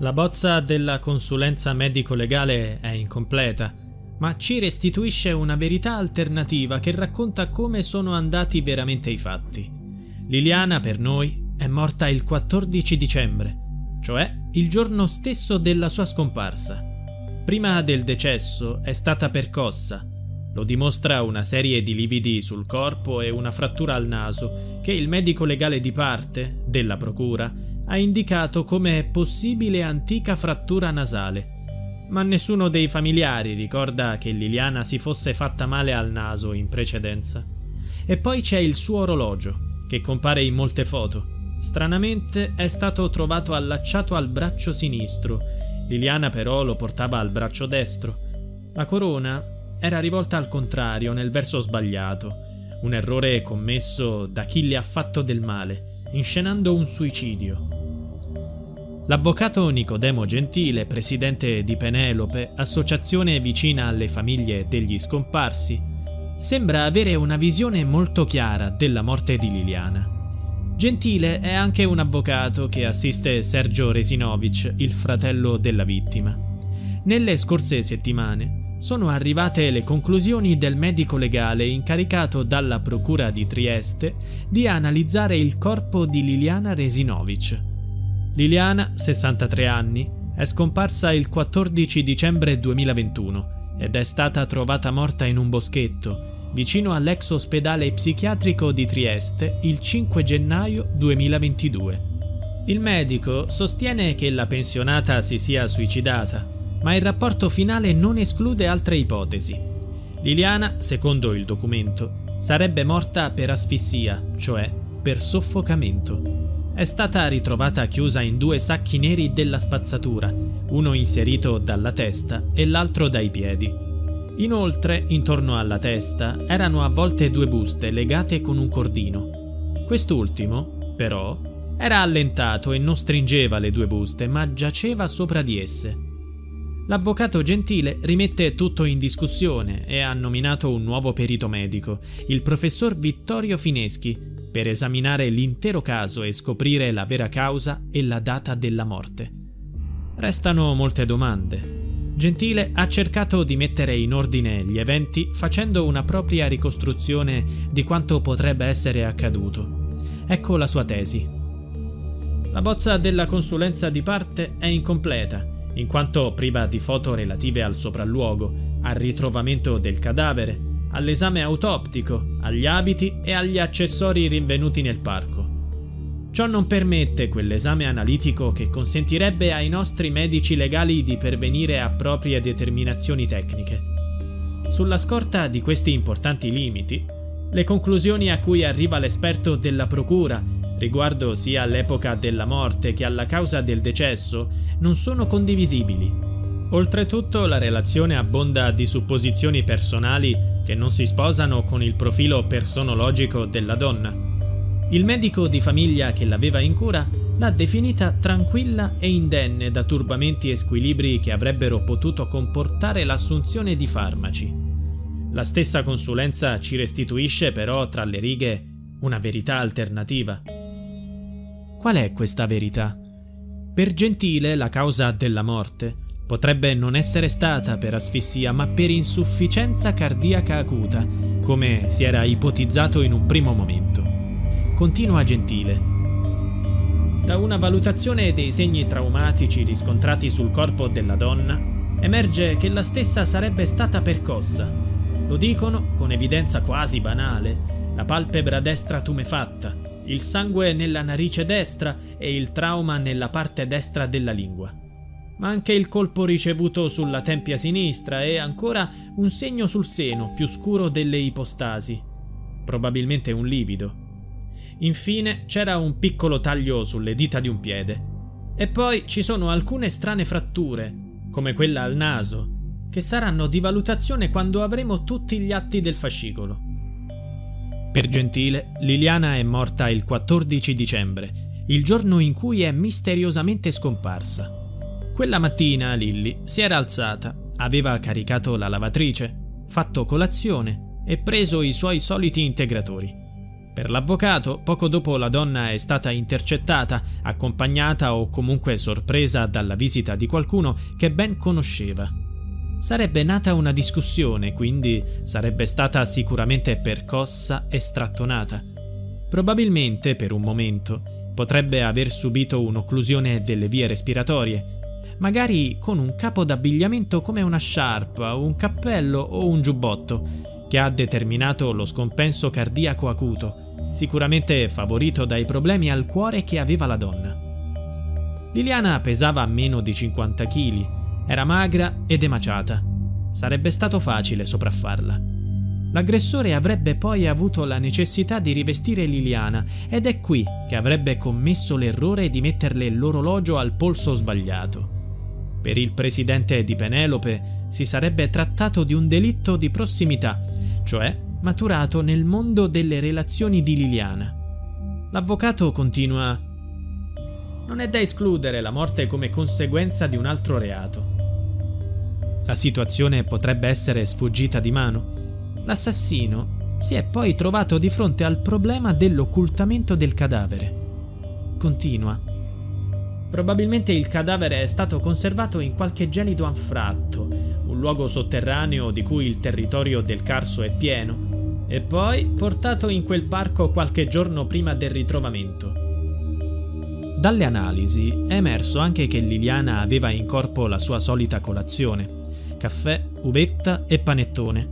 La bozza della consulenza medico-legale è incompleta, ma ci restituisce una verità alternativa che racconta come sono andati veramente i fatti. Liliana, per noi, è morta il 14 dicembre, cioè il giorno stesso della sua scomparsa. Prima del decesso è stata percossa. Lo dimostra una serie di lividi sul corpo e una frattura al naso che il medico-legale di parte, della procura, ha indicato come possibile antica frattura nasale, ma nessuno dei familiari ricorda che Liliana si fosse fatta male al naso in precedenza. E poi c'è il suo orologio, che compare in molte foto. Stranamente è stato trovato allacciato al braccio sinistro, Liliana però lo portava al braccio destro. La corona era rivolta al contrario, nel verso sbagliato, un errore commesso da chi le ha fatto del male, inscenando un suicidio. L'avvocato Nicodemo Gentile, presidente di Penelope, associazione vicina alle famiglie degli scomparsi, sembra avere una visione molto chiara della morte di Liliana. Gentile è anche un avvocato che assiste Sergio Resinovich, il fratello della vittima. Nelle scorse settimane sono arrivate le conclusioni del medico legale incaricato dalla Procura di Trieste di analizzare il corpo di Liliana Resinovich. Liliana, 63 anni, è scomparsa il 14 dicembre 2021 ed è stata trovata morta in un boschetto vicino all'ex ospedale psichiatrico di Trieste il 5 gennaio 2022. Il medico sostiene che la pensionata si sia suicidata, ma il rapporto finale non esclude altre ipotesi. Liliana, secondo il documento, sarebbe morta per asfissia, cioè per soffocamento. È stata ritrovata chiusa in due sacchi neri della spazzatura, uno inserito dalla testa e l'altro dai piedi. Inoltre, intorno alla testa erano avvolte due buste legate con un cordino. Quest'ultimo, però, era allentato e non stringeva le due buste, ma giaceva sopra di esse. L'avvocato Gentile rimette tutto in discussione e ha nominato un nuovo perito medico, il professor Vittorio Fineschi, per esaminare l'intero caso e scoprire la vera causa e la data della morte. Restano molte domande. Gentile ha cercato di mettere in ordine gli eventi facendo una propria ricostruzione di quanto potrebbe essere accaduto. Ecco la sua tesi. La bozza della consulenza di parte è incompleta, in quanto priva di foto relative al sopralluogo, al ritrovamento del cadavere, all'esame autoptico, agli abiti e agli accessori rinvenuti nel parco. Ciò non permette quell'esame analitico che consentirebbe ai nostri medici legali di pervenire a proprie determinazioni tecniche. Sulla scorta di questi importanti limiti, le conclusioni a cui arriva l'esperto della procura riguardo sia all'epoca della morte che alla causa del decesso, non sono condivisibili. Oltretutto, la relazione abbonda di supposizioni personali che non si sposano con il profilo personologico della donna. Il medico di famiglia che l'aveva in cura l'ha definita tranquilla e indenne da turbamenti e squilibri che avrebbero potuto comportare l'assunzione di farmaci. La stessa consulenza ci restituisce però, tra le righe, una verità alternativa. Qual è questa verità? Per Gentile la causa della morte potrebbe non essere stata per asfissia, ma per insufficienza cardiaca acuta, come si era ipotizzato in un primo momento. Continua Gentile. Da una valutazione dei segni traumatici riscontrati sul corpo della donna, emerge che la stessa sarebbe stata percossa. Lo dicono con evidenza quasi banale: la palpebra destra tumefatta, il sangue nella narice destra e il trauma nella parte destra della lingua. Ma anche il colpo ricevuto sulla tempia sinistra e ancora un segno sul seno più scuro delle ipostasi, probabilmente un livido. Infine c'era un piccolo taglio sulle dita di un piede. E poi ci sono alcune strane fratture, come quella al naso, che saranno di valutazione quando avremo tutti gli atti del fascicolo. Per Gentile, Liliana è morta il 14 dicembre, il giorno in cui è misteriosamente scomparsa. Quella mattina Lilly si era alzata, aveva caricato la lavatrice, fatto colazione e preso i suoi soliti integratori. Per l'avvocato, poco dopo la donna è stata intercettata, accompagnata o comunque sorpresa dalla visita di qualcuno che ben conosceva. Sarebbe nata una discussione, quindi sarebbe stata sicuramente percossa e strattonata. Probabilmente, per un momento, potrebbe aver subito un'occlusione delle vie respiratorie, magari con un capo d'abbigliamento come una sciarpa, un cappello o un giubbotto, che ha determinato lo scompenso cardiaco acuto, sicuramente favorito dai problemi al cuore che aveva la donna. Liliana pesava meno di 50 kg, era magra ed emaciata. Sarebbe stato facile sopraffarla. L'aggressore avrebbe poi avuto la necessità di rivestire Liliana ed è qui che avrebbe commesso l'errore di metterle l'orologio al polso sbagliato. Per il presidente di Penelope si sarebbe trattato di un delitto di prossimità, cioè maturato nel mondo delle relazioni di Liliana. L'avvocato continua: non è da escludere la morte come conseguenza di un altro reato. La situazione potrebbe essere sfuggita di mano. L'assassino si è poi trovato di fronte al problema dell'occultamento del cadavere. Continua: probabilmente il cadavere è stato conservato in qualche gelido anfratto, un luogo sotterraneo di cui il territorio del Carso è pieno, e poi portato in quel parco qualche giorno prima del ritrovamento. Dalle analisi è emerso anche che Liliana aveva in corpo la sua solita colazione: caffè, uvetta e panettone.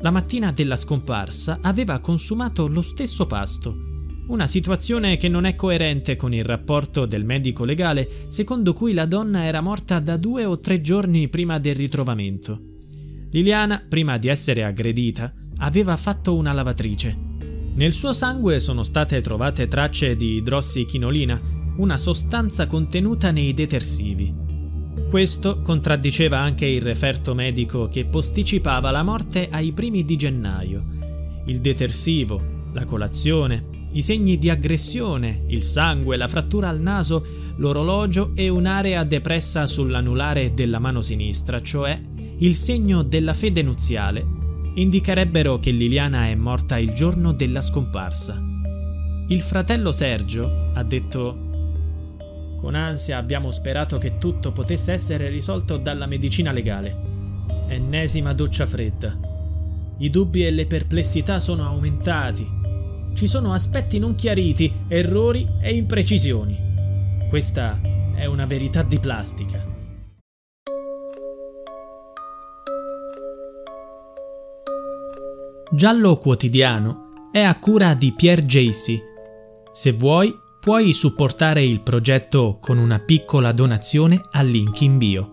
La mattina della scomparsa aveva consumato lo stesso pasto, una situazione che non è coerente con il rapporto del medico legale secondo cui la donna era morta da 2 o 3 giorni prima del ritrovamento. Liliana, prima di essere aggredita, aveva fatto una lavatrice. Nel suo sangue sono state trovate tracce di idrossichinolina, una sostanza contenuta nei detersivi. Questo contraddiceva anche il referto medico che posticipava la morte ai primi di gennaio. Il detersivo, la colazione, i segni di aggressione, il sangue, la frattura al naso, l'orologio e un'area depressa sull'anulare della mano sinistra, cioè il segno della fede nuziale, indicherebbero che Liliana è morta il giorno della scomparsa. Il fratello Sergio ha detto: con ansia abbiamo sperato che tutto potesse essere risolto dalla medicina legale. Ennesima doccia fredda. I dubbi e le perplessità sono aumentati. Ci sono aspetti non chiariti, errori e imprecisioni. Questa è una verità di plastica. Giallo Quotidiano è a cura di Pier Jacy. Se vuoi, puoi supportare il progetto con una piccola donazione al link in bio.